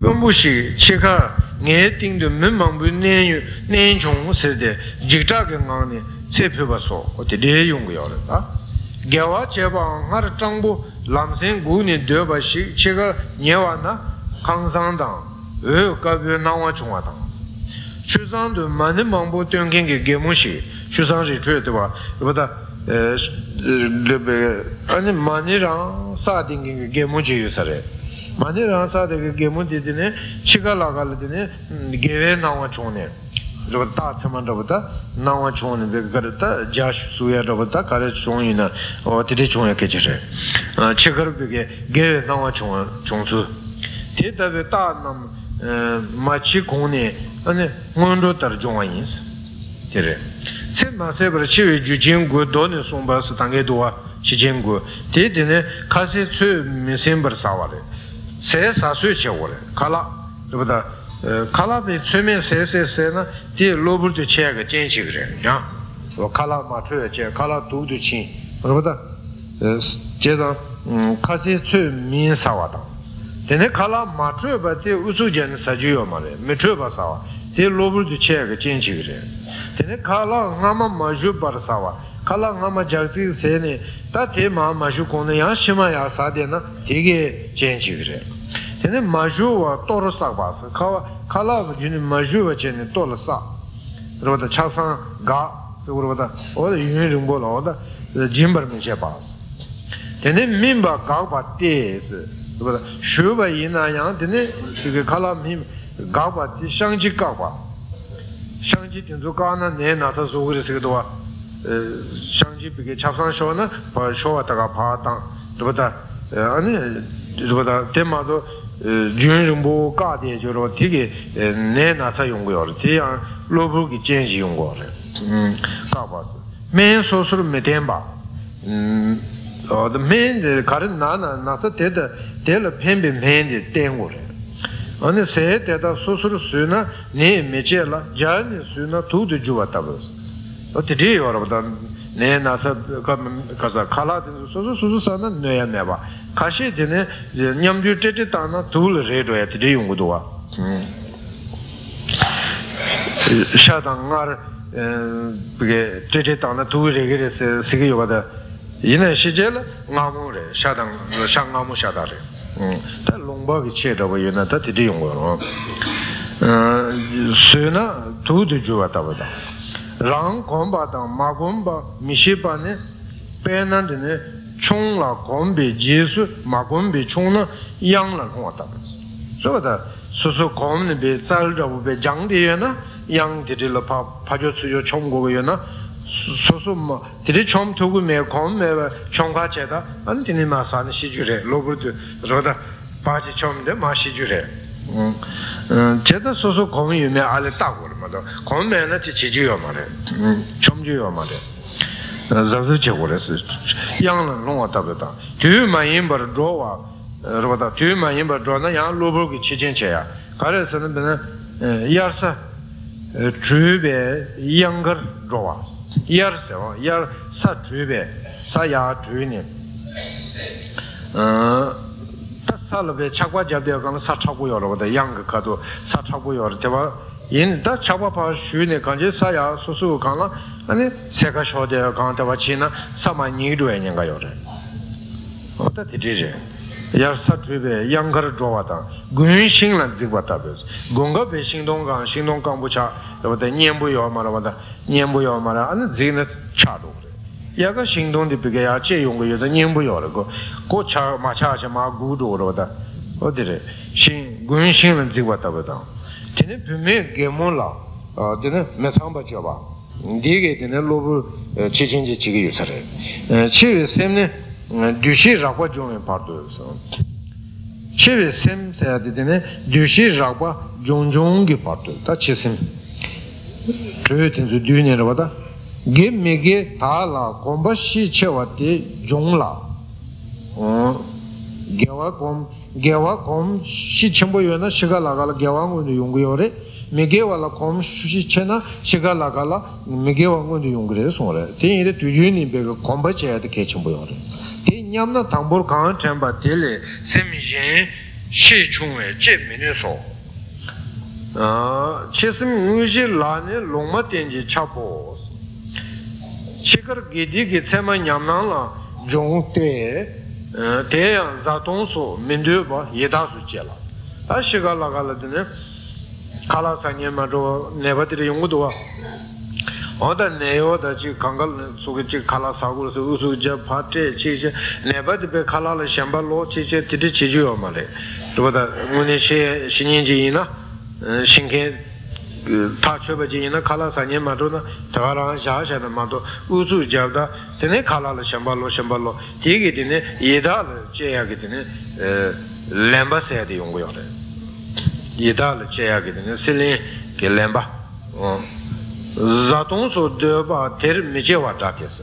Bumbushi, Chikar, Neting the Mimambu Nanchung said the Jigdagangani, Sepibaso, or the day young Yorata. Gawa Cheba, Haratango, Lamsen Guni, Derbashi, Chikar, Nyawana, Kansandan, Ukabu Nawachumatan. Susan the Manimambu Tunking Gemushi, Susan Retreatua, with a Maniran Sarding Gemuji Sare. Mani Ransa de Gemu Didine, Chicalagalidine, Gere Nawachone, Rota Samandavata, Nawachone, Vigarata, Jash Suyadavata, Karachonina, or Tidichona Kitchen, Chicago, Gere Nawachon, Chonsu, Tita Vetanam, Machicone, and Mondo Tarjoins. Tire. Said Masebra Chivi, Jujin, good Donny Sombas, Tangedua, Chichingo, Tidine, Cassitsu, Missember Savare. Se sasu chevole, kala, dovuta, kala be tseme se na ti lobur de chega genchi gre, ya. O kala matue che, kala du du chin, dovuta, jeda kasi tsu min sawata. Tene kala matue ba ti usu gen sajuyo mare, metue ba sawa, ti lobur de chega genchi gre. Tene kala ngama maju bar sawa, kala ngama jagsi se ne, ta te ma maju kone ya shima ya sa de na tege genchi gre. Tene majuva torosak basa, kala juni majuva chene tolasa. Rwata chaksan ga, rwata oda yun rinpola oda jimbar meche basa. Tene mimba gagba tese, rwata shubha yina yang tene kala mimba gagba te shangji gagba. Shangji tenzu gana ne nasa suguri sikidwa, shangji pike chaksan sho na showa taka patang, rwata temado Jun Rumbo Gadi Jorotigi, Nenasa Yungor, Tian, Lobuki Change Yungor, Kabas. Men Sosur Metemba. The men, the current Nana, Nasa Teta, Tell a Pembin Pendi, Tengor. On the said that a Sosur Suna, Ne Michela, Jan Suna, two the Juatabas. But the day or of the Nenasa Kazakala, Susana, Noya Neva. Kashi dine nyamdu tete tana dhul redo ya tete yunguduwa. Shada ngar tete tana dhul regere sige yobada. Yine shijela ngamu re, shada ngamu shada re. Ta longba ki che raba yuna ta tete yunguduwa. Suna dhudu juwa tabada. Rang gomba dang ma gomba mishipa ne penan dine Chung la gombe jesu, ma gombe chung na yang la gong atapas. So that susu gombe be saljabu be jang de yena, yang did la pajo suyo chong go yena, susu ma did chom togu me gombe chong ka cheta, and dinima san shijure, lobu to roda paji chom de ma shijure. Cheta susu gombe yume ale tagor mother, gombe na chichiyo mare, chomjuyo mare. Zavzu chegures yang la long atabata tu ma imbar drowa robata tu ma imbar drona yang lobur ki chichen cheya kare sana bena yarsa trube yangar drowas yarsa yar sa trube sa ya trune ta salbe chakwa jabya kan sa chaku yor robata yang ka do sa chaku yor teba yin ta chakwa pa shune kanje sa ya susu kana 아니 세가 쇼데 강타와 치나 사마니르에 냥가요레 어다 디제 야사트베 양가르 조와다 군싱란 지바타베스 공가 베싱동강 신동강부차 여보다 년부여마라보다 년부여마라 아니 지네 차도레 야가 신동디 비게야 제용거 여자 년부여라고 고차 마차차 마구도로다 어디레 신 군싱란 지바타베다 테네 뻬메 게몰라 어데네 메상바죠바 Diga tiene lobo chichinji chigi usare. Chive semne dushi rakwa jongin pardo usare. Chive sem sayate tiene dushi rakwa jongjongi pardo. Ta chi sem. Chue tenzu duhine rabata. Ge mege ta la gomba shi chewate jongla. Gewa gom shi chenpo yuena shiga lagala gewa ngundu yungu yore. Megewa la kom shushi chena shiga laga la megewa ngundu yungre songre. Ten yede tuju nimbega komba chayate kechimbo yongre. Ten nyamna tambol kaan chenpa tele sem jen xie chungwe jie mene so chesim nguji lani longma tenji chapo chikar gedi ge tsema nyamnang la zhong te teyang zatong so mendo ba yeda su che la ta shiga la gala dine kala sanye ma zho neba tiri yungu duwa oda neyo da chi kangal suge chi kala sagu su usu je pate chi che neba de be kala la shamba lo chi che tiri chi ju yo ma le duwa ngune she shinin ji ina shinke ta chöba ji ina kala sanye ma zho na tawarang sha sha da ma do usu je da tene kala la shamba lo ti ge tene yeda la che ya ge tene lemba se ya de yungu yo le yeda la che ya ge tene silin ke lemba zatong so deba ter meje wa takesa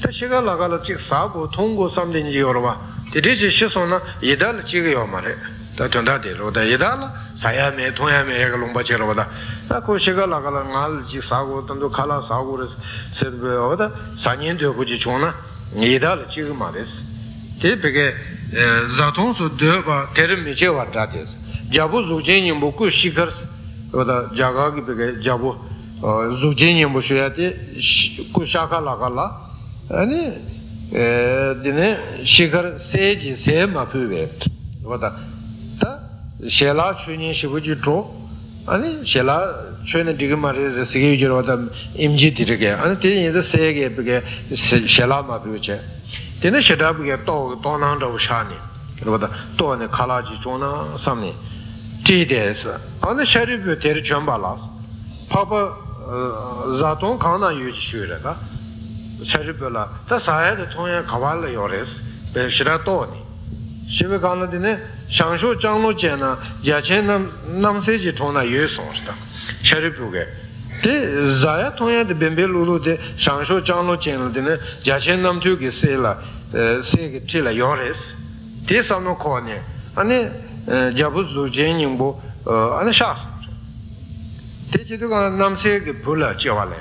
ta shiga lagala chik sabu thongo samden ji yorwa tedi ji shesona yedal chi ge yomare ta tonda de roda yedal saya me thoya me ga lomba che roda ta ko shiga lagala ngal ji sagu tando khala sagu res sedbe oda sanyen de buji chona yedal chi ge mares te bege zatong so deba ter meje wa takesa jabu zujeni mboku shikars oda jaga gi bege jabu Zugini Mushati Kushaka Lagala and Dine Shikar Seji Sema Puve. What a Shela Chuni Shibuji Tro and Shela Chuni Digimari the Sigi or the MGT and Tin is the Sege Shela Mapuche. Then she dab get Tonand of Shani. What a Ton Kalaji Chona Samni T-Days on the Sheriff Chumbalas Papa Zaton Kana Yushura, Saribula, the Saya the Tonya Kavala Yores, Beshiratoni. Shivakana Dine, Shanshu Jango Jena, Yachena Namseji Tona Yusorta, Cheripuge. The Zaya Tonya the Bimbelulu de Shanshu Jango Jena Dine, Yachenam Tugi Sela, Sig Tila Yores, Tisano Kone, and Jabuzu Jenimbo, and Shas. 남세게 불러 지와래.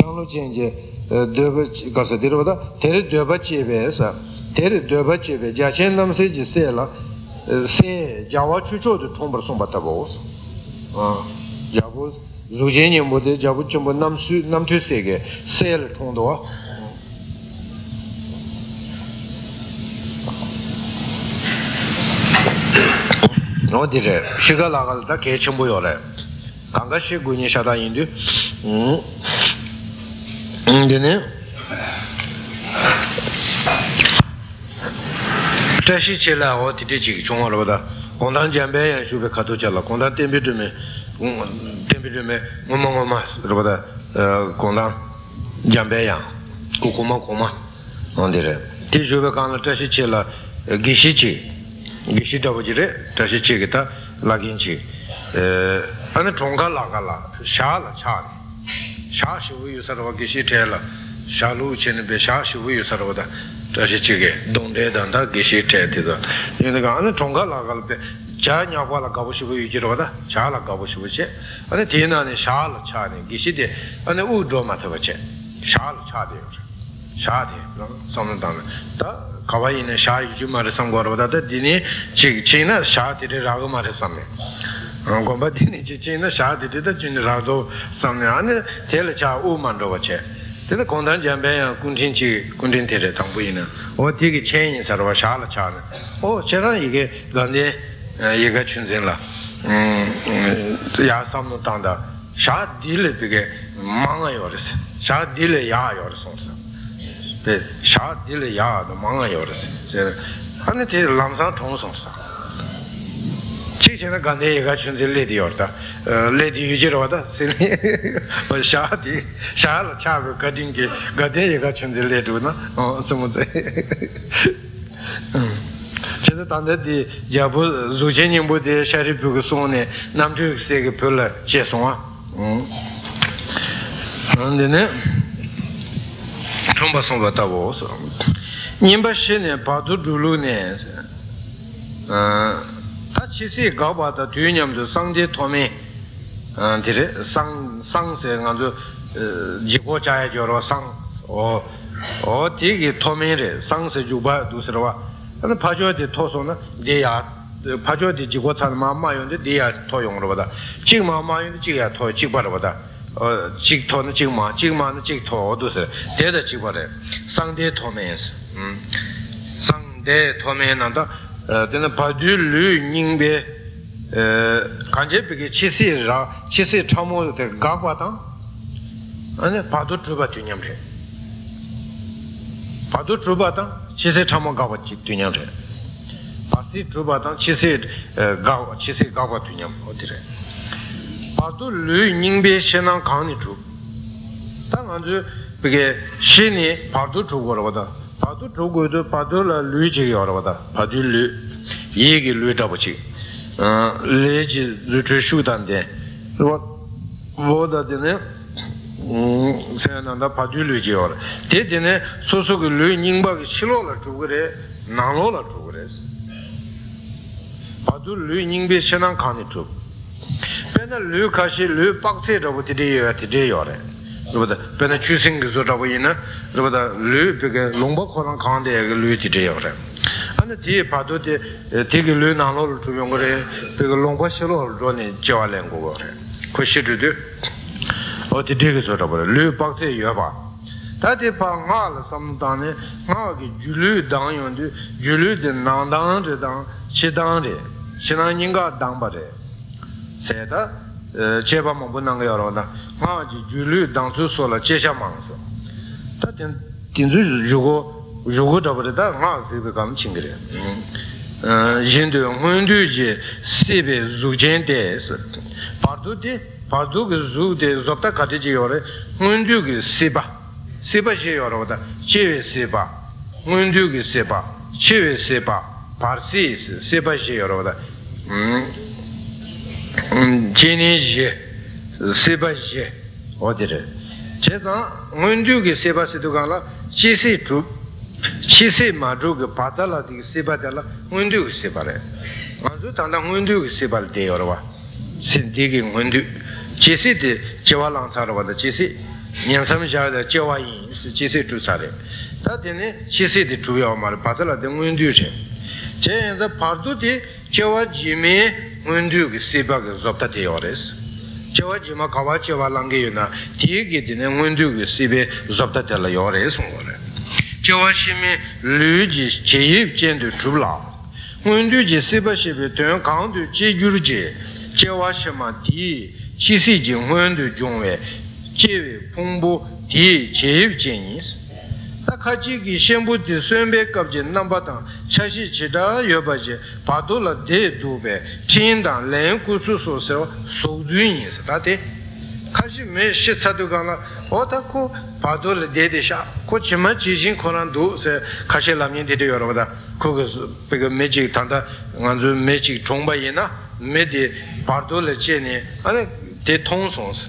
장로진 이제 되버 가서 데려다 데르 되버치에서 데르 되버치에 자신 남세지 세라 세 자와 추초도 총벌송 받다고스. 야고 조제님 모두 자부 좀 남수 남퇴세게 세를 통도와 no dire shiga lagal da ke chimbu yore ganga shi guni shada indu indene tashi chela o tiji chungol boda kondan jambe yan shube khatu chala kondan tembi jume ngomong mas boda kondan jambe yan kokoma ondire ti jube kan tashi chela gishichi Gishita Vajire, Tashichigita, Laginchi, and the Tonga Lagala, Shala Chan, Shashu Sarava Gishitela, Shalu Chin Beshashu Sarvada, Tashichig, Donde Danda Gishita, and the Tonga Lagal, Chanya Walla Gabushu Jiroda, Chala Gabushuche, and the Tina and Shala Chan, Gishite, and the Udo Matavache, Shala Chadir. Shadi, some done. The Kawaii and Shai Jumarisam Gorda, Dini, China, Shadi Ragamarisame. Gomba Dini China, Shadi did the Generado Samyane, Telecha Umandovace. Then the Kondan Jambe, Kuntinchi, Kuntintere, Tambuina, or Tiki Chains out of a Shala Chana. Oh, Cheran Yige, Gandhi, Yigachunzilla, Yasam Tanda, Shadile Pige, Manayores, Shadile Yayors also. The shot deal yard, the manga yours. And it is Lamsa Tonsonsa. Chichen Gandhi got you the lady order. Lady Ujiroda, silly, but Shadi, Shal Chago Kadinki, Gandhi got you the lady, or someone say. Chetan the Jabu Zugenium with the Shari Pugusone, Namdu Segapula, Cheswa. And the name. Chomba somba tavo so nimba shene padu dulune ta chisi gaba ta tunyam de sangje tome dire sang se ngadu jibo cha joro sang o tigi tome re sang se juba dusra wa 근데 파주어디 토소는 내야 파주어디 지고찬 마마인데 내야 토용으로 보다. 지금 마마인데 지야 토 지바로 보다. 어 직토는 지금마 지금마는 직토 어두서 대대 지바래. 상대 토메스. 상대 토메난다. 근데 파주르 닝베 간제비게 치시라 치시 참모데 가과당 아니 파도 주바 뒤념해 파도 주바당 치시 참모 가과 뒤념해 파시 주바당 치시 가과 치시 가과 뒤념 어디래 파도 류닝베 신앙 강이 주 당한주 그게 신이 파도 주고로 보다 파도 주고도 파도라 류지여로 보다 파도 류 얘기 류다버지 leggi l'utrishudante voda dene senanda paduligi ora te dene sosugu lui ningba shilola tugure nanola tugure padul lui ningbe shenan khani tug pena lui kashi lui pakse raboti de yore rabota pena chusing zo raboyina rabota lui pege longba khoran khande lui de yore 디 파도데 되게 르나로 주면 그래. 되게 롱과시로 존에 지와낸 거 그래. 코시르드 어디 되게 저러 버려. 르 박테 여봐. 다디 방알 섬단에 나기 줄르 당연데 줄르데 난당데 당 시당데 신앙인가 당바데. 세다 제바만 보는 거 여러나. 나기 줄르 당수소라 제샤망서. 다디 딘주 주고 요거 잡으다 나스에 가면 징그레. 인도 혼두지 세베 주젠데스. 파두그 주데 접다 가지지 요래. 혼두그 세바. 세바지 요러다. 제베 세바. 혼두그 세바. 제베 세바. 파르시스 세바지 요러다. 제니지 세바지 어디래. 제가 혼두그 세바스도 가라. 제세트 치세 마주가 바자라디 세바달라 운두 세바래 아주 단다 운두 세발 되어와 신디기 운두 치세데 제와랑사로다 치세 년삼자의 제와인 치세 주사래 다데네 치세데 주요 말 바자라데 운두제 제자 파르도데 제와 지미 운두 세바가 접다 되어레스 제와 지마 가와 제와랑게요나 디게데네 운두 세베 접다 달라 요레스 제와심이 류지 제입전도 줄라 문두지 세바시베 된 강도 제주르지 제와심마디 치시진 문두 중에 제외 풍부 디 제입전이스 다카지기 셴부디 셴베캅지 남바당 차시지다 여바지 바돌라 데두베 친단 랭쿠수소서 소준이스 다데 카시메 시사도가나 어다코 바돌 데데샤 코치마 지진 코란도 세 카실라민 데데여러다 코그 베그 매직 탄다 안주 매직 종바이나 메디 바돌 제네 아니 데통송스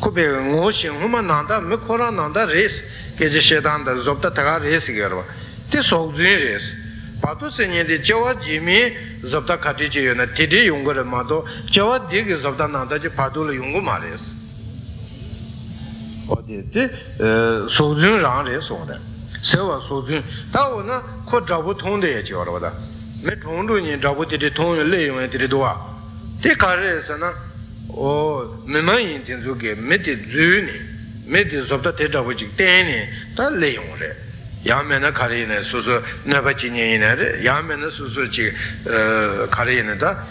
코베 응오신 후만난다 메코란난다 레스 게제셰단다 접다 타가 레스 게르바 데 소그진 레스 바도세니데 제와 지미 접다 카티지여나 데데 용거마도 제와 데게 접다 난다지 바돌 용고 마레스 어디에 소중랑에 소다 세와 소중 다오나 코 잡부통대에 지어라다 매 종종이 잡부들이 통을 내용들이 도와 대가래서나 오 매만인 된속에 매대 주니 매대 접다 대잡부직 때네 다 내용래 야면에 가리네 소소 나바진이네 야면에 소소지 가리네다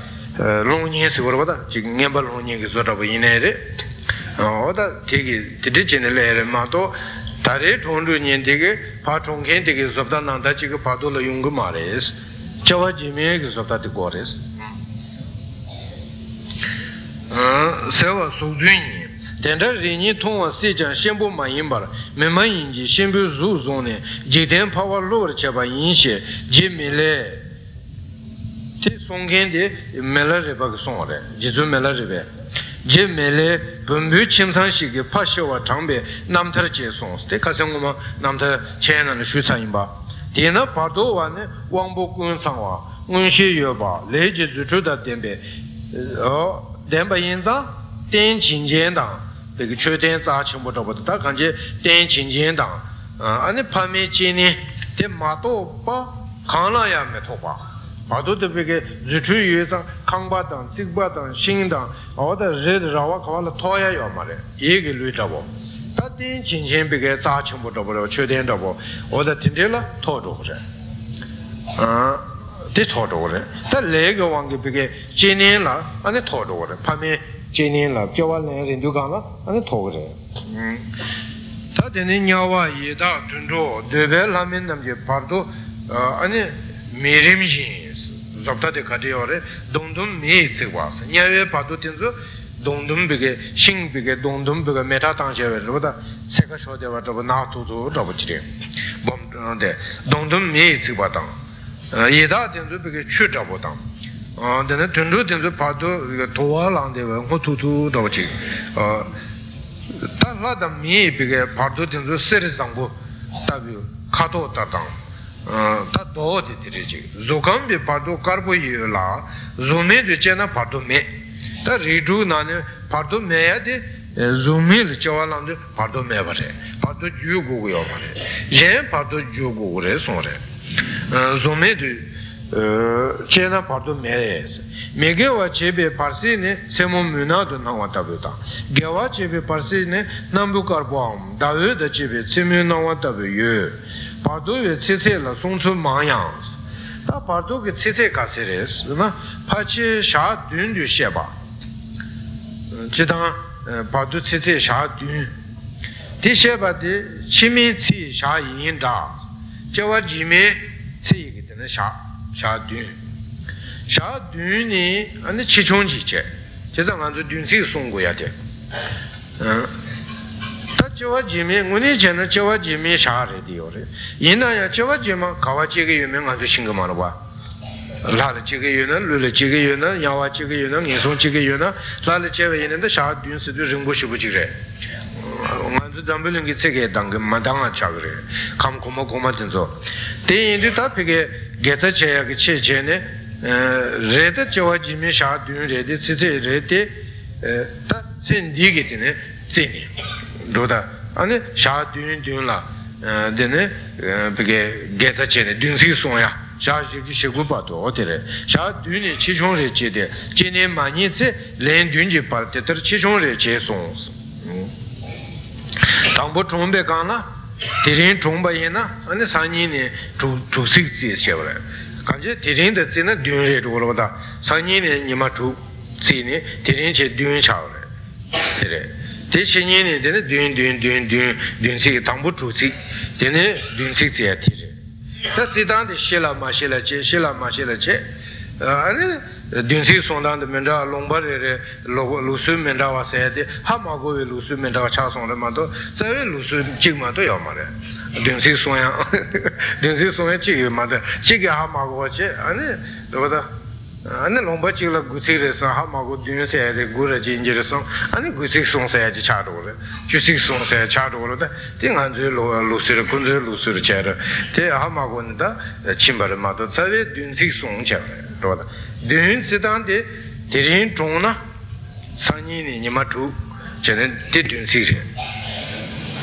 롱니에서 그러다 지금 냠발롱니에서 저러고 이내래 어다 되게 드리진을 마도 다리 돈루니 되게 파통겐 되게 접다 난다 지금 파도로 용거 말레스 저와지메 접다도 거레스 세와 소준이 된다리니 통화 세장 신부 마인바 매만인지 신부 주존에 제된 파워로 제바 인시 제밀레 티 송겐데 멜레르박 송레 지주 멜레르베 제멜레 범부 침산식의 파쇼와 장배 남터 제송스 때 가성고마 남터 제는 수사인바 디나 파도와네 왕복군 상화 운시여바 레지 주주다 덴베 어 덴바 인자 땡진젠다 되게 최대자 첨부터보다 간제 땡진젠다 아니 파메치니 데 마도바 강나야 메토바 바도드베게 주추유자 강바당 직바당 신당 어다 제드라와 가발라 토야요 말에 얘기 루이다보 다딘 진진베게 자침부터 버려 최된다보 어다 딘데라 토도고자 아 디토도고자 다 레게 왕게베게 진인라 아니 토도고자 밤에 진인라 겨월에 린두가나 아니 토고자 다딘이 냐와 예다 둔조 데벨라멘 남게 파르도 아니 미림지 잡다데 카데오레 동동 미츠과스 냐외 바도틴즈 동동 비게 싱 비게 동동 비게 메타탄제르보다 세가 쇼데와도 나토도 더버치레 범데 동동 미츠바당 예다든즈 비게 추다보당 데네 든든즈 바도 도와랑데 호투투 더버치 달라다 미 비게 바도든즈 세르상고 타비 카도타당 다 도어디 드리지 조감비 파도 카르보이라 조메드 제나 파도메 다 리두 나네 파도메야데 조밀 저완데 파도메 바레 파도 주고고요 바레 제 파도 주고고레 소레 조메드 제나 파도메 메게와 제베 파르시네 세모미나도 나와타베다 게와 제베 파르시네 남부카르보암 다외데 제베 세미나와타베요 Parduve cece la sunsu mayans. Da parduve cece caseres, na pace sha dun du sheba. Citan pardu cece sha dun. Ti sheba de chimi ci sha yin da. Jawa jime ci gitene sha sha dun. Sha dun ni ani chichon ji che. Citan anzu dun ci sungu ya de. Jawa Jimmy, Muni Jena, Jawa Jimmy Shari Diore. Inaya Jawa Jima, Kawachiki Yuman and the Shingamarwa. Lala Chiki Yuna, Lula Chiki Yuna, Yawa Chiki Yuna, Yason Chiki Yuna, Lala Chevin and the Shah Dun Sidu Bushibuchire. Mandu Dumbling Gitsege, Danga, Madanga Chagre, Kamkuma Komatinzo. They in the topic get a chair, Chene, Red Jawa Jimmy Shah Dun Reddy, Sisi Reddy, Sindigitine, Sini. 아니 샤드윈 듄라 데네 그게 게사체네 듄시 송야 샤지지 시구바도 어디래 샤드윈이 치종레 제데 제네 마니체 렌듄지 파르테터 치종레 제송스 당보 좀베 가나 디린 좀바이나 아니 산이네 주식지 쉐브레 간제 디린데 제네 듄레 로로다 산이네 니마투 제네 디린체 듄샤오레 데레 대신에 되는 듄시 당부 주식 되는 듄식지야 되지. 다시단데 실라 마실라체 아니 듄시 손단데 면다 롱바레 루스 면다 와세데 하마고에 루스 면다 차송레마도 저에 루스 찍마도 요마레 듄시 손야 듄시 손에 찍마데 찍게 하마고체 아니 너보다 아니 롱바치라 구치레서 하마고 듄세에 구라진지레서 아니 구치송세에 차도래 주식송세에 차도로다 띵한줄 루스르 군줄 루스르 차라 대 하마고는다 침바르마도 사베 듄식송체 로다 듄시단데 데린 종나 산이니 니마투 제는 데 듄시레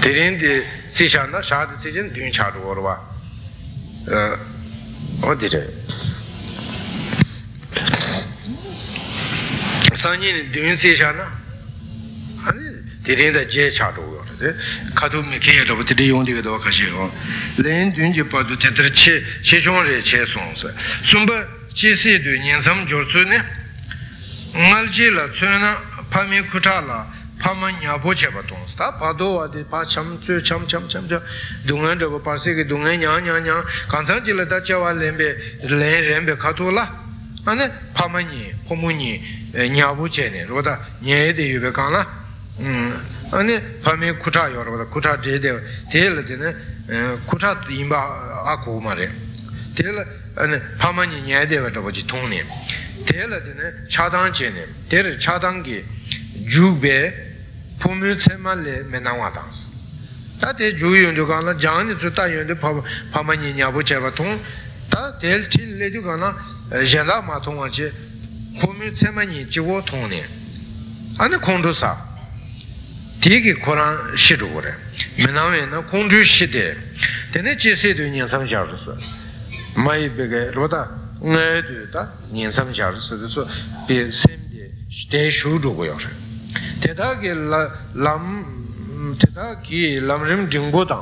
데린데 시샤나 샤드 시즌 듄 차도로와 어디래 산이는 듄세잖아. 아니, 데린다 제차도 그래. 가도미 개여도들이 용되게도 가시고. 렌 듄지 봐도 대들치 시종을 제송서. 숨바 제세도 년섬 조수네. 알지라 츠나 파미 쿠타라 파마냐 보체바동스타 파도와데 파참츠 참참참자 동안도 파세게 동안냐냐냐 간산질다 자왈렘베 렌렘베 카톨라 아니 파마니 포무니 냐부체네 로다 냐에데 유베간라 아니 파메 쿠타요 로다 쿠타 제데 데르데네 쿠타 임바 아고마레 데르 아니 파마니 냐에데바도 보지 통네 데르데네 차단제네 데르 차단기 주베 포무체말레 메나와다스 다데 주윤도간라 장니 주타윤데 파마니 냐부체바통 다 델틸레도간라 제라 마통아지 고민 세만이 지고 통네 아니 공주사 되게 고란 시도 그래 맨나에는 공주 시대 되네 제세도 인상 잡았어 mai bega roda ngay du da ninsam char se so be sem de ste shu du go yor te da ge lam rim ding bo da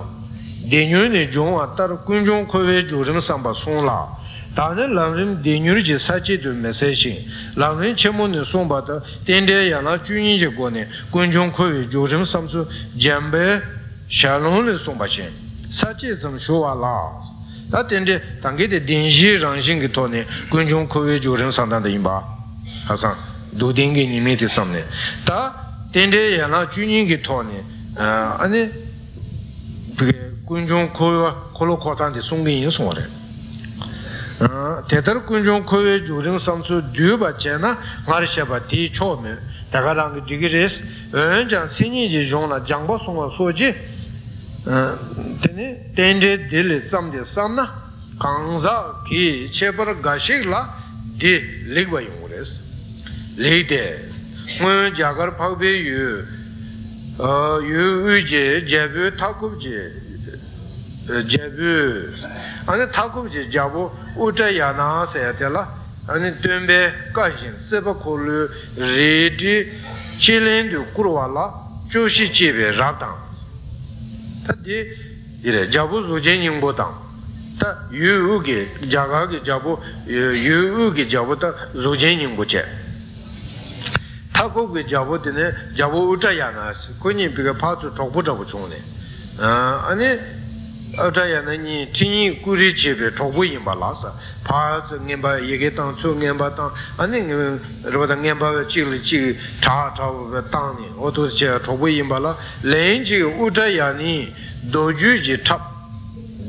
de nyu ne jong atar kun jong ko ve jo rim sam ba song la da ne lam rim de nyu ji sa ji du me se shin lam rim che mo ne song ba da den de ya na ju ni je go ne kun jong ko ve jo rim sam su jam be sha long le song ba shin sa ji zam shu wa la 다 텐데 당게데 딘지 랑싱기 토네 군종 코웨 조른 산단데 임바 하상 도댕게 니메테 섬네 다 텐데 야나 주닝기 토네 아니 군종 코웨 콜로코탄데 송긴 송어레 테더 군종 코웨 조른 산수 듀바체나 마르샤바티 초메 다가랑 디기레스 은장 신이지 종나 장보 송어 소지 tenje dili tsamde samna kanza ki chebar gashik la di ligba yungures ligde ngun jagar pakbe yu uje jebu takubje jebu ane takubje jabu uta yana sayate la ane tunbe gashin seba kolu ridi chilindu kurwa la chushi chibe ratang tadi ire jabu zujening bodang ta yu ge jaga ge jabu yu ge jabu ta zujening boche ta go ge jabu dine jabu utayana kuni biga pazu tokbu jabu chone ani utayana ni tini kuri chebe tokbu imba lasa pazu ngemba yege tang su ngemba tang ani roda ngemba chili chi ta ta tang ni oto che tokbu imba la lenji utayani doju ji tap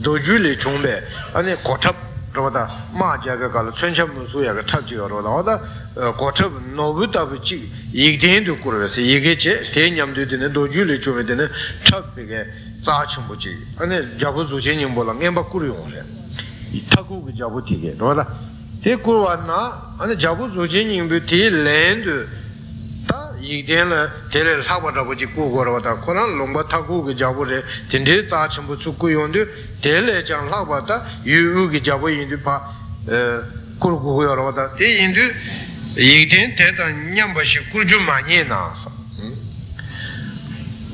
doju le chombe ane kotap roda ma jaga kala chencham su ya tap ji roda oda kotap nobu tabu chi yigden du kurese yigeche tenyam du dine doju le chombe dine tap bege sa chimbo ji ane jabu zu chen nim bola ngemba kuryo re taku ge jabu ti ge roda te kurwa na ane jabu zu chen nim bu ti lendu 이데나 데를 하버다버지 고고로다 코란 롱바 타고게 잡으레 딘데 자침부 축구용데 데를 장 하버다 유우게 잡으인데 파 고고고요로다 데 인데 이덴 데다 냠바시 꾸르주 많이 나서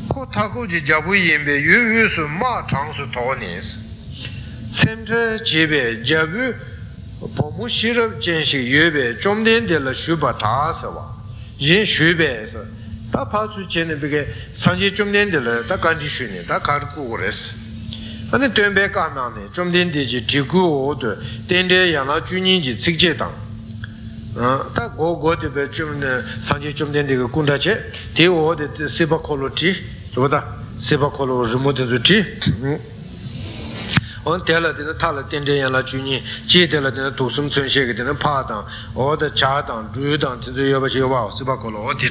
코 타고지 잡으인베 유유스 마 장수 도니스 셈제 집에 잡으 보무시럽 젠시 예베 좀 된데라 슈바타서와 yin shui bei se ta pa su chen bige sanji chumden de la ta kan ji shui ne ta kar ku res ane tön be ka na ne chumden de ji ji gu o de den de ya na ju nin ji cig je dang ta go go de be chum ne sanji chumden de gun da che de o de se ba kolo ti so da se ba kolo jmo de zu ti on tela de ta la den de ya la ju nin ji de la de du sum chen she ge de pa dang o de cha dang ju dang de yo ba che wa se ba ko lo de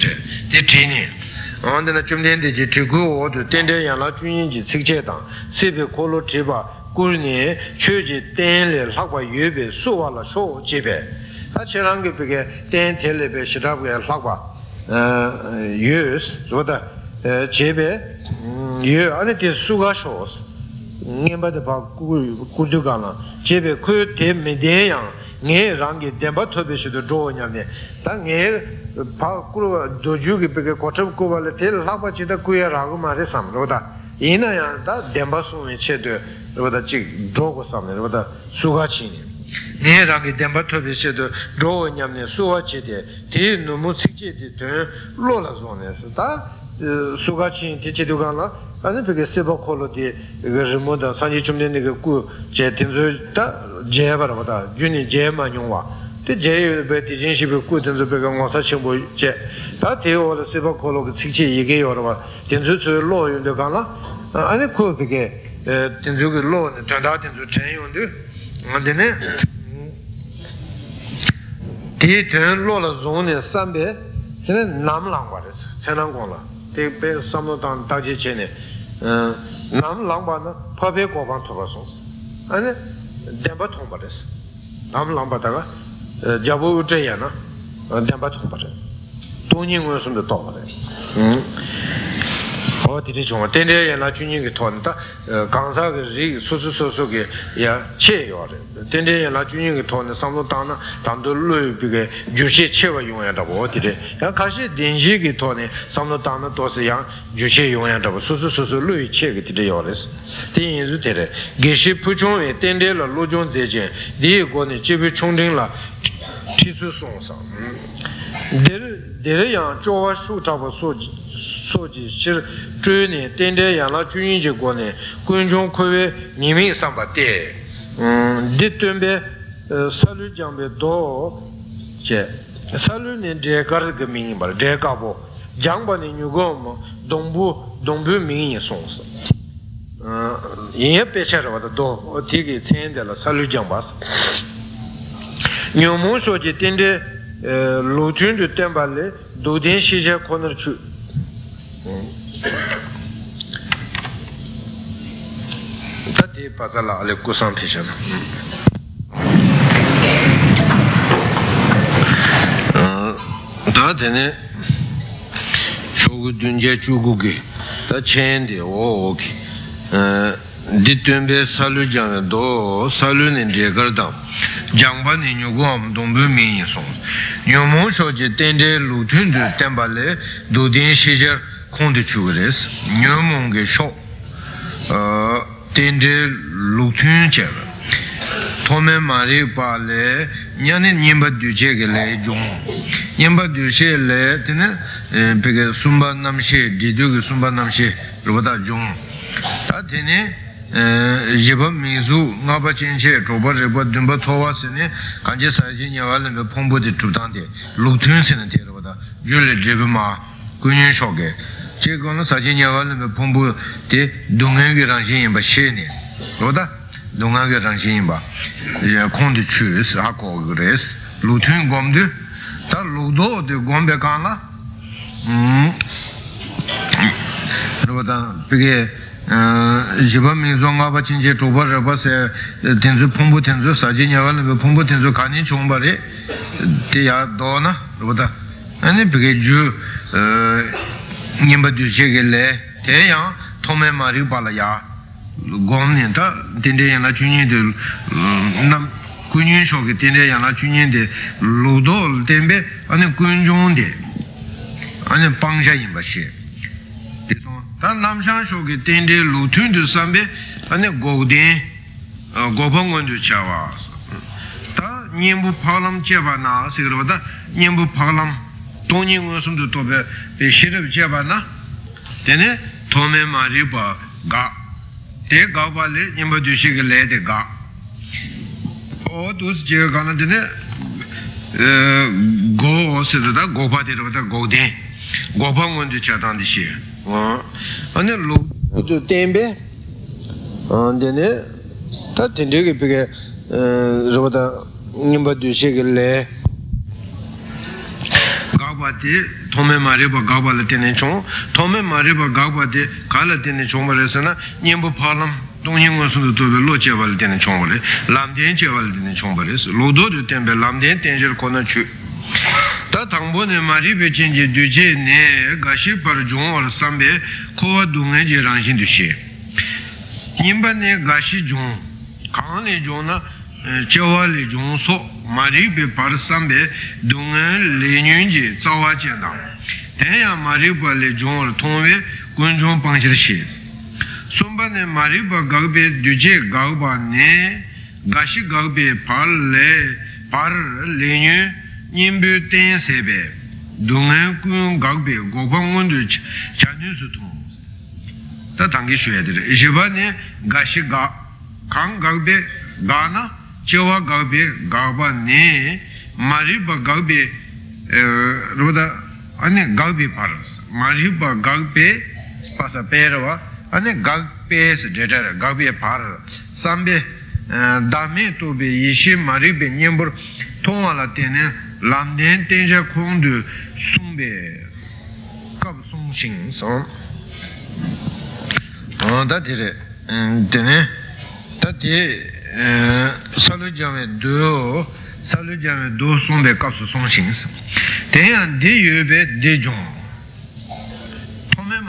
de ti ni on de na chum den de ji ti gu o de den de ya la ju yin ji sig che dang se be ko lo che ba gu ni che ji den le la wa ye be su wa la sho che be ta che rang ge be ge den te le be shi da ge la wa yes so da che be ye ane de su ga sho ngemba de ba kudu gana chebe ku te mede yang nge rangi demba tobe shido jo nyamne ta nge pa kuru doju gi peke kotab ku wala te laba chida kuya ragu ma re sam roda ina yang ta demba sumi che de roda chik jo go samne roda suga chi nge rangi demba tobe shido jo nyamne suga che de te numu sikje de te lola zone ta suga chi te chedu gana 아니 그게 세바콜로디 그르모다 산지 좀 되는 그고 제텐저다 제바라보다 준이 제만용와 때 제베티 진시브 꾸든저 배가 모사신 보이제 다 대오라 세바콜로그 직지 얘기 여러와 텐저저 로윤데 간라 아니 그게 텐저그 로는 전다 텐저 전용데 안데네 디든 로라 존에 삼베 그는 남랑 거스 세랑고라 때 삼노당 다지 전에 남랑바는 법에 고방 들어서 아니 대바 통과됐어 남랑바다가 자부 우제야나 대바 통과돼 돈이 무슨도 통과돼 Tati pazala ale kusantishan. Da dene çoğu dünce çugugi, da çendi o ki, ditönbe salü canı do salünün cegardan, canban inyugum donbu miyin son. Yomun çoğu dende lütündü tembale dudin şişer kondu çuğres, yomun ge şok. Tende lütün çer. Tome mari pale, yani nimba düce gele jong. Nimba düce le tene peki sumba namşe, didiği sumba namşe robada jong. Ta tene jeba mizu ngaba çinçe, roba jeba dümba çova sene, kanca sadece niyavalı ve pombo de tutan de. Lütün sene de robada, jule jeba ma günün şoke. Çekonu sadece niyavalı ve pombo de düngen geranjiyim ba şene. Robada düngen geranjiyim ba. Kondu çüz, hako gres, lütün gomdu. Ta lüdo de gombe kanla. Robada peki jiba mizonga ba chinje toba jaba se tenzo pombo tenzo saji nyawal be pombo tenzo kani chombare te ya do na roda ani bige ju nimba duje gele te ya tome mari bala ya gomni ta tende ya na chuni de nam kunyin shoge tende ya na chuni de lodol tembe ani kunjon de ani pangja yimba she tan namshan shoge tende lutun de sambe ane goden gobongon de chawa ta nimbu phalam cheba na sigro da nimbu phalam toni ngosum de tobe be shirib cheba na tene tome mari ba ga te ga wale nimbu dushi ke le de ga o dus je ga na tene go se da goba de da goden gobongon de chadan de she ane lodo tembe andene ta tende ke pege robata nimba dushe gelle gabati tome mare ba gabala tene chon tome mare ba gabati kala tene chon maresana nimba phalam dongningo sundu tobe loche wal tene chon wale lamden che wal tene chon bares lodo de tembe lamden tenjer kona chu ta tangbo ne mari be chenje duje ne gashi par jong or sambe ko dunge je ranjin duje nimba ne gashi jong kan ne jong na chewa le jong so mari be par sambe dunge le nyun je chawa je na te ya mari ba le jong or thonwe kunjong pangjir she somba ne mari ba gagbe duje gagba ne gashi gagbe par le nyun nimbu ten sebe dunga kun gagbe gobangun de chanu sutu ta tangi shuedir jibane gashi ga kan gagbe gana chewa gagbe gaba ne mariba gagbe roda ane gagbe paras mariba gagbe pasa perwa ane gagbe se deta gagbe par sambe dame to be yishi maribe nimbur tonala tene lamden tenja kondu sumbe kab sumshin son da dire dene tati salujame do sumbe kab sumshin ten de yube de jong tome 당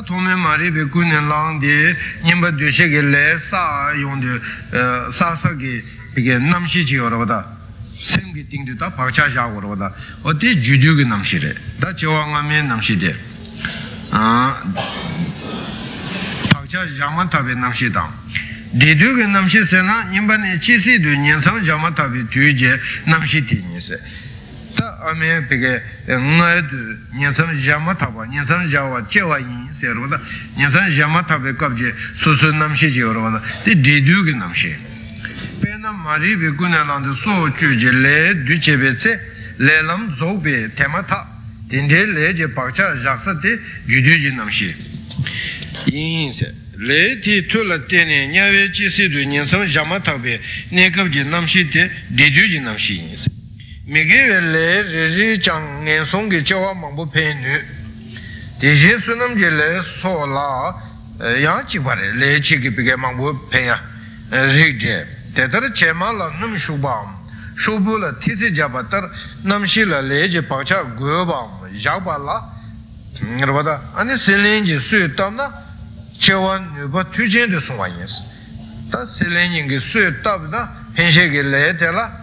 Tome Mari Bikunin Lang de Nimba Dushegele Sa Yondu Sasagi Namshi Yoravada, same getting to Pacha Javada, or the Judugi Namshire. That's Yawangame Namshide. Pacha Jamatabi Namshidam. The Dugan Namshi Sena, Nimbani Chisi Dunian San Jamatabi Tuje Namshitinis. Ame perché Niansan Jamatava, Niansan Java, Chewain, Servada, Niansan Jamatava Kabje, Susan Namshi Jorvana, the Didug Namshi. Pena Mari Bikunaland So Chujele, Ducebece, Lelam Zobe, Temata, Tinde Leje Pacha, Jaxate, Juduji Namshi. Inse, Leti Tulatene, Niaveci Sidu, Niansan Jamatave, Nekabji Namshi, Diduji Namshi. Miguel Rezi Chang and Songi Chawa Mambu Penu. The Jesunam Jele Sola Yanchivare, Le Chikipiga Mambu Pena, Rigje, Tetra Chemala Num Shubam, Shubula Tisi Jabatar, Namshila Leje Pacha Gubam, Jabala, Ravada, and the Selenji Suetana, Chewan Nuba Tujan de Soyens. That Selenji Suetabna, Henshegele Tela.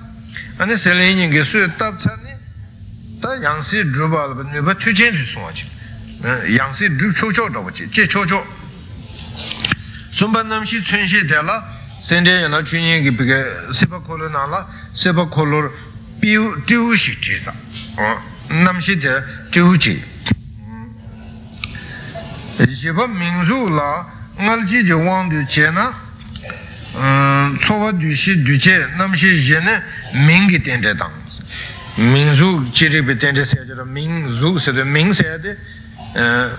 And the Selenian Gesu Tabsani, Yansi Drubal, but never two changes so much. Yansi Dru Chocho, Chichocho. Sumbanam Shi Chenshi Della, Sende and Chini Sipa Colonala, Sipa Color, Tushi Chisa, Namshi de Tuchi. Shiba Mingzula, Nalji Jawan du Chena. Sova duci duce namshi jene mingi tende dang mingzu chiri betende sejera mingzu sede ming sede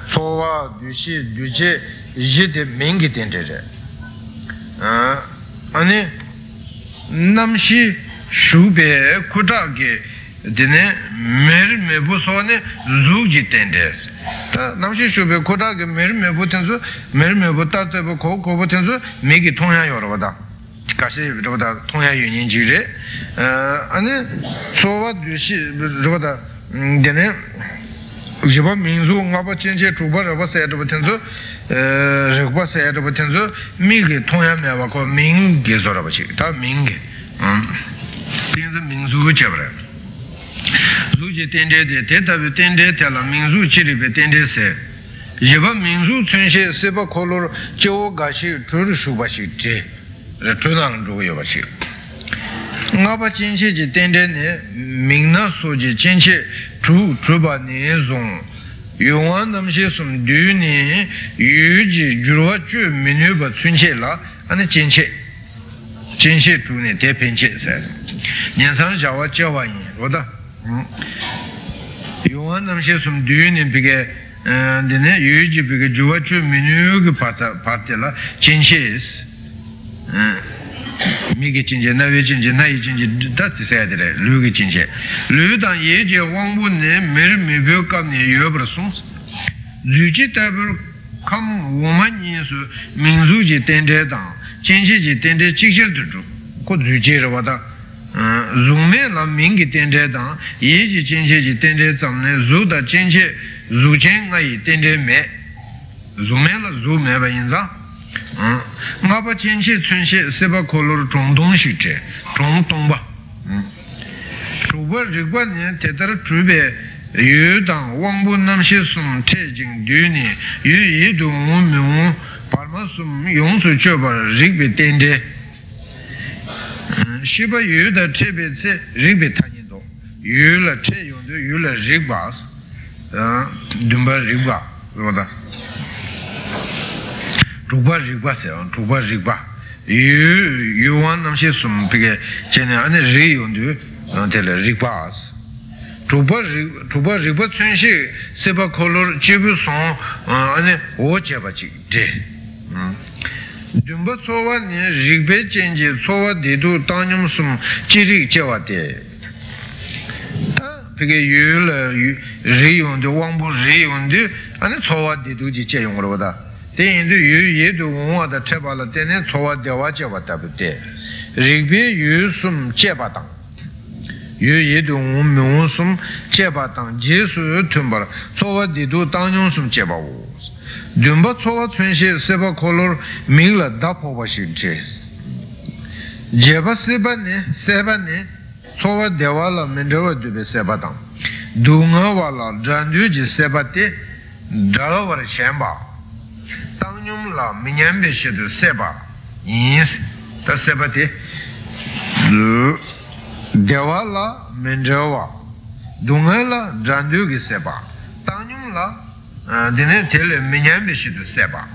sova duci duce jede mingi tende je ani namshi shube kudage dine mer mebu sone zuji tende namshi shube kudage mer mebu tenzu mer mebu tatebo kobo tenzu migi tongya yorobada kashi roda tongya yunin jire ani sowa dushi roda dine jiba minzu ngaba chenje tuba roba seyado tenzu rekba seyado tenzu migi tongya meba ko mingi zorabachi ta mingi tenzu minzu chebre Zuji tende de teta tende tela minzu chiribe tende se Jiba minzu tsunche seba kolor cheo gashi churu shubashi te Retunang duyobashi Ngaba chenche je tende ne mingna soji chenche tu chuba ne zong Yuan namshe sum du ne yuji jurwa chu minuba tsunche la Ane chenche chenche tu ne te penche se Nyansan jawa chewa yin roda Yuan Namshesum Dunin Piga and then Yuji Piga Juachu Minug Partella, Chinches Migi Chinja, Navichin, Janai Chinja, that's the Saturday, Lugi Chinja. Ludan Yeja Wang Wun, Mir Mibukam, Yobrasons, Zuji Tabur, come woman is Minzuji tended down, Chinji tended Chichil to do. Could Zujiravada. Zume la mingi tende dang, yeji chenche ji tende zamne, zuda chenche zuchen nga yi tende me, zume la zume ba yinza, nga pa chenche tsunche seba kolor chongdong shi che, chongdong ba. Chubwa rikwa ne tetara chube yu dang wangbu namshi sum che jing du ne, yu yi dungu miung parma sum yung su che bar rikbe tende. Shiba yu da chebe tse rigbe tanyi do yu la che yondu yu la rigba dumba rigba rukba rigba se rukba rigba yu wan namshi sum pige chene ane ri yondu tele rigba as rukba rigba tsunshi seba kolor chebu son ane o cheba chik de Dumba sova ne rigbe chenje sova dedu tanyum sum chirik chewa te. Ta peke yu la ri yonde, wangbu ri yonde, ane sova dedu ji che yongro da. Te hindu yu yedu wongwa da cheba la tene sova dewa chewa tabu te. Rigbe yu sum cheba tang. Yu yedu wong miong sum cheba tang, jesu yu tumbara, sova dedu tanyum sum cheba wo. Dumba tsova tsunshe seba kolor mingla da poba shimche. Jeba seba ne, tsova dewa la mendewa dube seba tang. Dunga wala jandu ji seba te dala war shenba. Tangyum la minyambe shidu seba. Yins, ta seba te dewa la mendewa. Dunga la jandu ji seba. Tangyum la dine tele minyambi shidu seba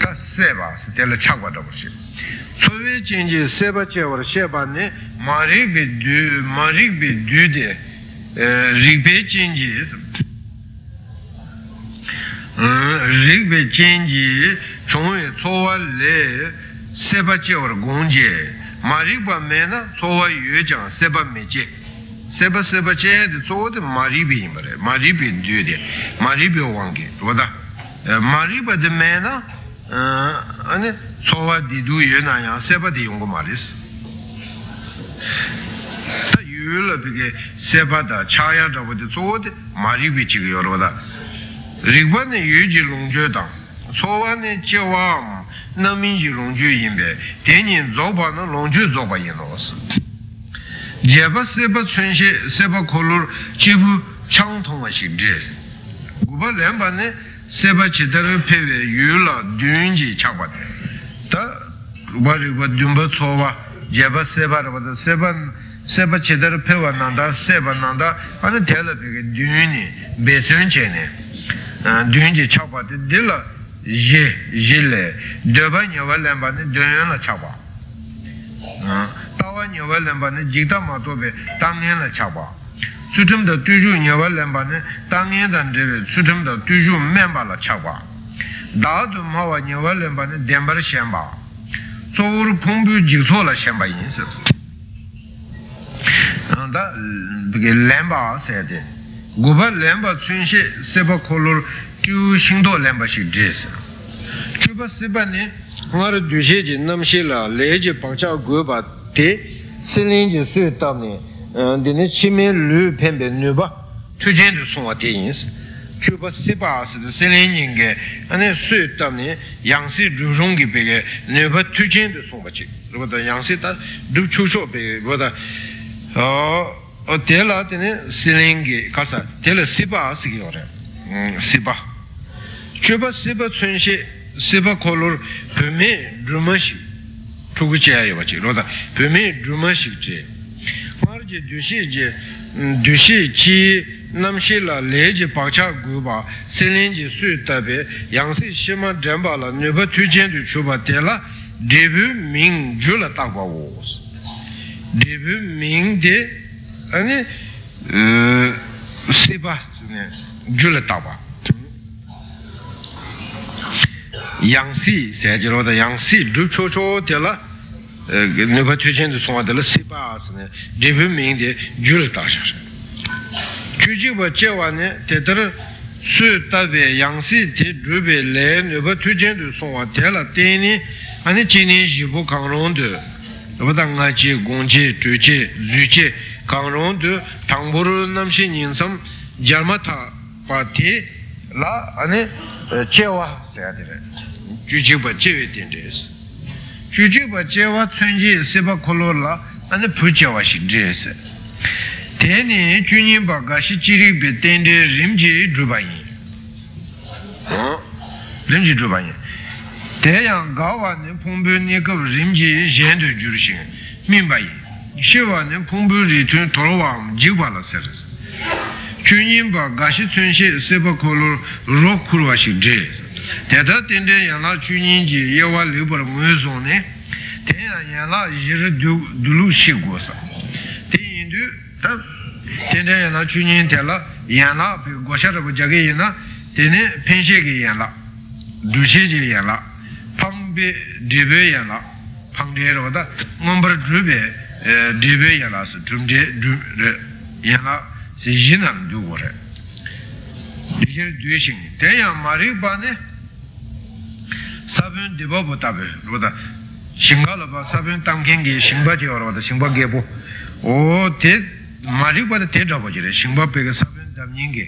ta seba si tele chakwa dabu shi tsuwe chenji seba chewar sheba ne marikbi du de rikbe chenji chungwe tsowa le seba chewar gongje marikba mena tsowa yue jang seba meche seba seba che de so de maribi imbre maribi dude maribi wange wada mariba de mena ane sowa di du yena ya seba di yong maris ta yula bige seba da chaya da wada so de maribi chi yor wada rigwa ne yuji longje da sowa ne chewa na minji longje imbe tenin zoba na longje zoba yenos Jeba seba tsunshe seba kolor chebu chang thongwa shikdres. Guba lemba ne seba chidara pewe yula dunji chakwa. Ta guba rigwa dunba tsowa jeba seba rabada seba chidara pewa nanda seba nanda ane tela peke duni betun chene. Dunji chakwa te dila jile deba nyewa lemba ne dunyana chakwa. Tawa nyewa lemba ne jikta matobe tangyen la chakwa sutumda tuju nyewa lemba ne tangyen dan drebe sutumda tuju memba la chakwa daadu mawa nyewa lemba ne denbar shenba tsoguru pungbu jikso la shenba yinsa da lemba asayate guba lemba tsunshe seba kolor tu shingdo lemba shik dresa chuba seba ne ngāra dūshē jī namshē lā lē jī pāngchā guē bā tē sīlīn jī sū tāp nē dīne chīmē lū pēmbē nū bā tū jēn dū sōngwa tē yīns chū bā sī bā sī dū sīlīn jī ngē anē sū tāp nē yāng sī rū rōng gī pē gē nū bā tū jēn dū sōngwa chī rū bā yāng sī tā rū chū shō pē gē bā tē lā dīne sīlīn gī kāsā tē lā sī bā sī gī orē sī bā chū bā sī bā tsūn shē seba kolor pime drumashik tukuchaya wachik roda pime drumashik che marje dushi chi namshi la leje pakcha guba selenji su tabe yangsi shima dramba la nuba tujen du chuba tela debu ming jula takwa wos debu ming de ane seba jula takwa Yangsi, Sajiroda Yangsi, Duchocho della Nubatujan Soma della Sibas, Diviming de Jultash. Chujiba Chewane, Tetra, Su Tabe Yangsi, Tidrube Le, Nubatujan Soma della Teni, Anicini, Jibu Kanronde, Vadangachi, Gonji, Tuchi, Zuchi, Kanronde, Tamburu Namshin Yinsam, Jarmata Pati, La Ane. Chewa saidere jujiba chewe tendres jujiba chewa tsunji seba kolola ane puchewa shidres teni junyimba gashi chirikbe tendre rimji drubayin teyang gawa ne pungbu nekab rimji jendu jurishin minbayin shewa ne pungbu ritun torowam jigwa la seres Chunyimba gashi tsunshi seba kolor rok kurwa shik dre. Teta tende yana chunyinji yewa libar muezo ne, tena yana jiri dulu shik gosa. Te indu, tende yana chunyin tela yana pe gosharabu jage yana, tene penshe ge yana, dushe je yana, pangbe dribe yana, pangde roda, ngombar drube dribe yana su, drumde yana, se jinam duore dijer dueshin teya mari bane sabun debobo tabe roda shingala ba sabun tamkenge shingba je roda shingba gebo o te mari bane te dabo jere shingba pega sabun damninge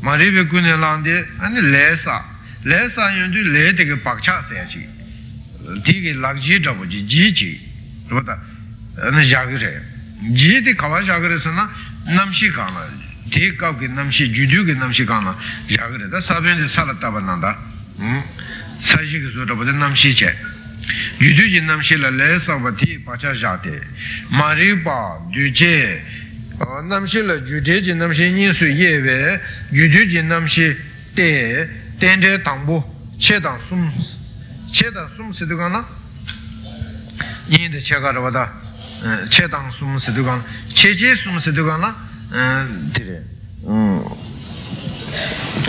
Maribe Kune Lande and Lesa. Lesa you do lay the Pakcha Sachi. Dig Lakji Double Gigi. What a Jagre. G the Kawajagrasana, Namshikana. Take up in Namshi Judu in Namshikana. Jagre, that's having the Salatabananda. Sajik is what about the Namshiche. You do in Namshila less of a tea Pachajate. Mariba, Duje. Namshila Judeji Namshi Nisu Yeve, Judeji Namshi Te, Tende Tambu, Chedan Sums, Chedan Sums Sidugana, Yin the Chagaravada, Chedan Sums Sidugan, Cheji Sums Sidugana,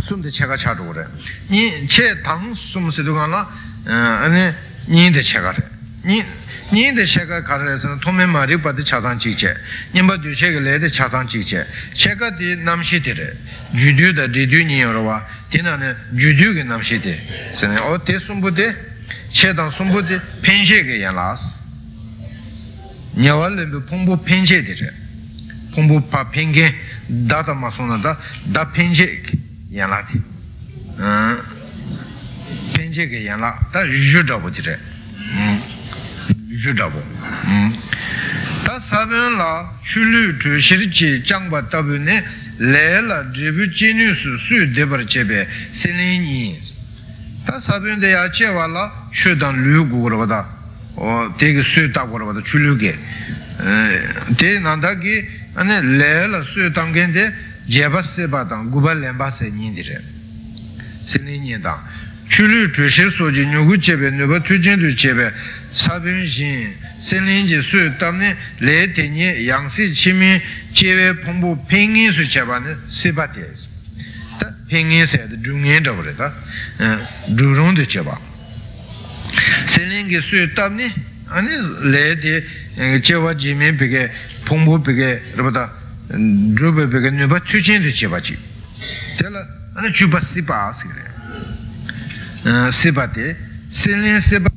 Sum the Chagachadore, Chetan Sums Sidugana, and Yin the Chagare. Ni the Shaka Karas, Tome Mariba the Chatan Chiche, Nimba du Shaka led the Chatan Chiche, Shaka di Namshitire, Judu the Diduni Rova, Tinan Judu Namshite, Sene Ote Sumbude, Chedan Sumbude, Penjege Yalas, Niawal Pumbu Penjedire, Pumbu Papenge, Data Masonada, Da Penjek Yanati, Penjege Yala, Da Judabutire. Ta saben la chulu tu shirchi changba tabune le la dribu chinu su su debar chebe seleni ta saben de ya cheva la shudan lu gurvada o tegi su ta gurvada chulu ge te nanda ki ane le la su tangende jeba se badan gubal lemba se nindire seleni da chulu tu shir soji nugu chebe nuba tujin du chebe Sabin Jin, Selinji Su Tamne, Le Tenye, Yangsi Chimi, Chewe Pombu, Pingin Su Chabane, Sibates. Pingin said, Dungin Dabreta, Durun de Cheba. Selingi Su Tamne, and Le de Chewa Jimmy Pige, Pombu Pige, Robata, Drube Pige, Nuba Tuchin de Chebachi. Tella, and a Chuba Sipa Sibate, Selin Seba.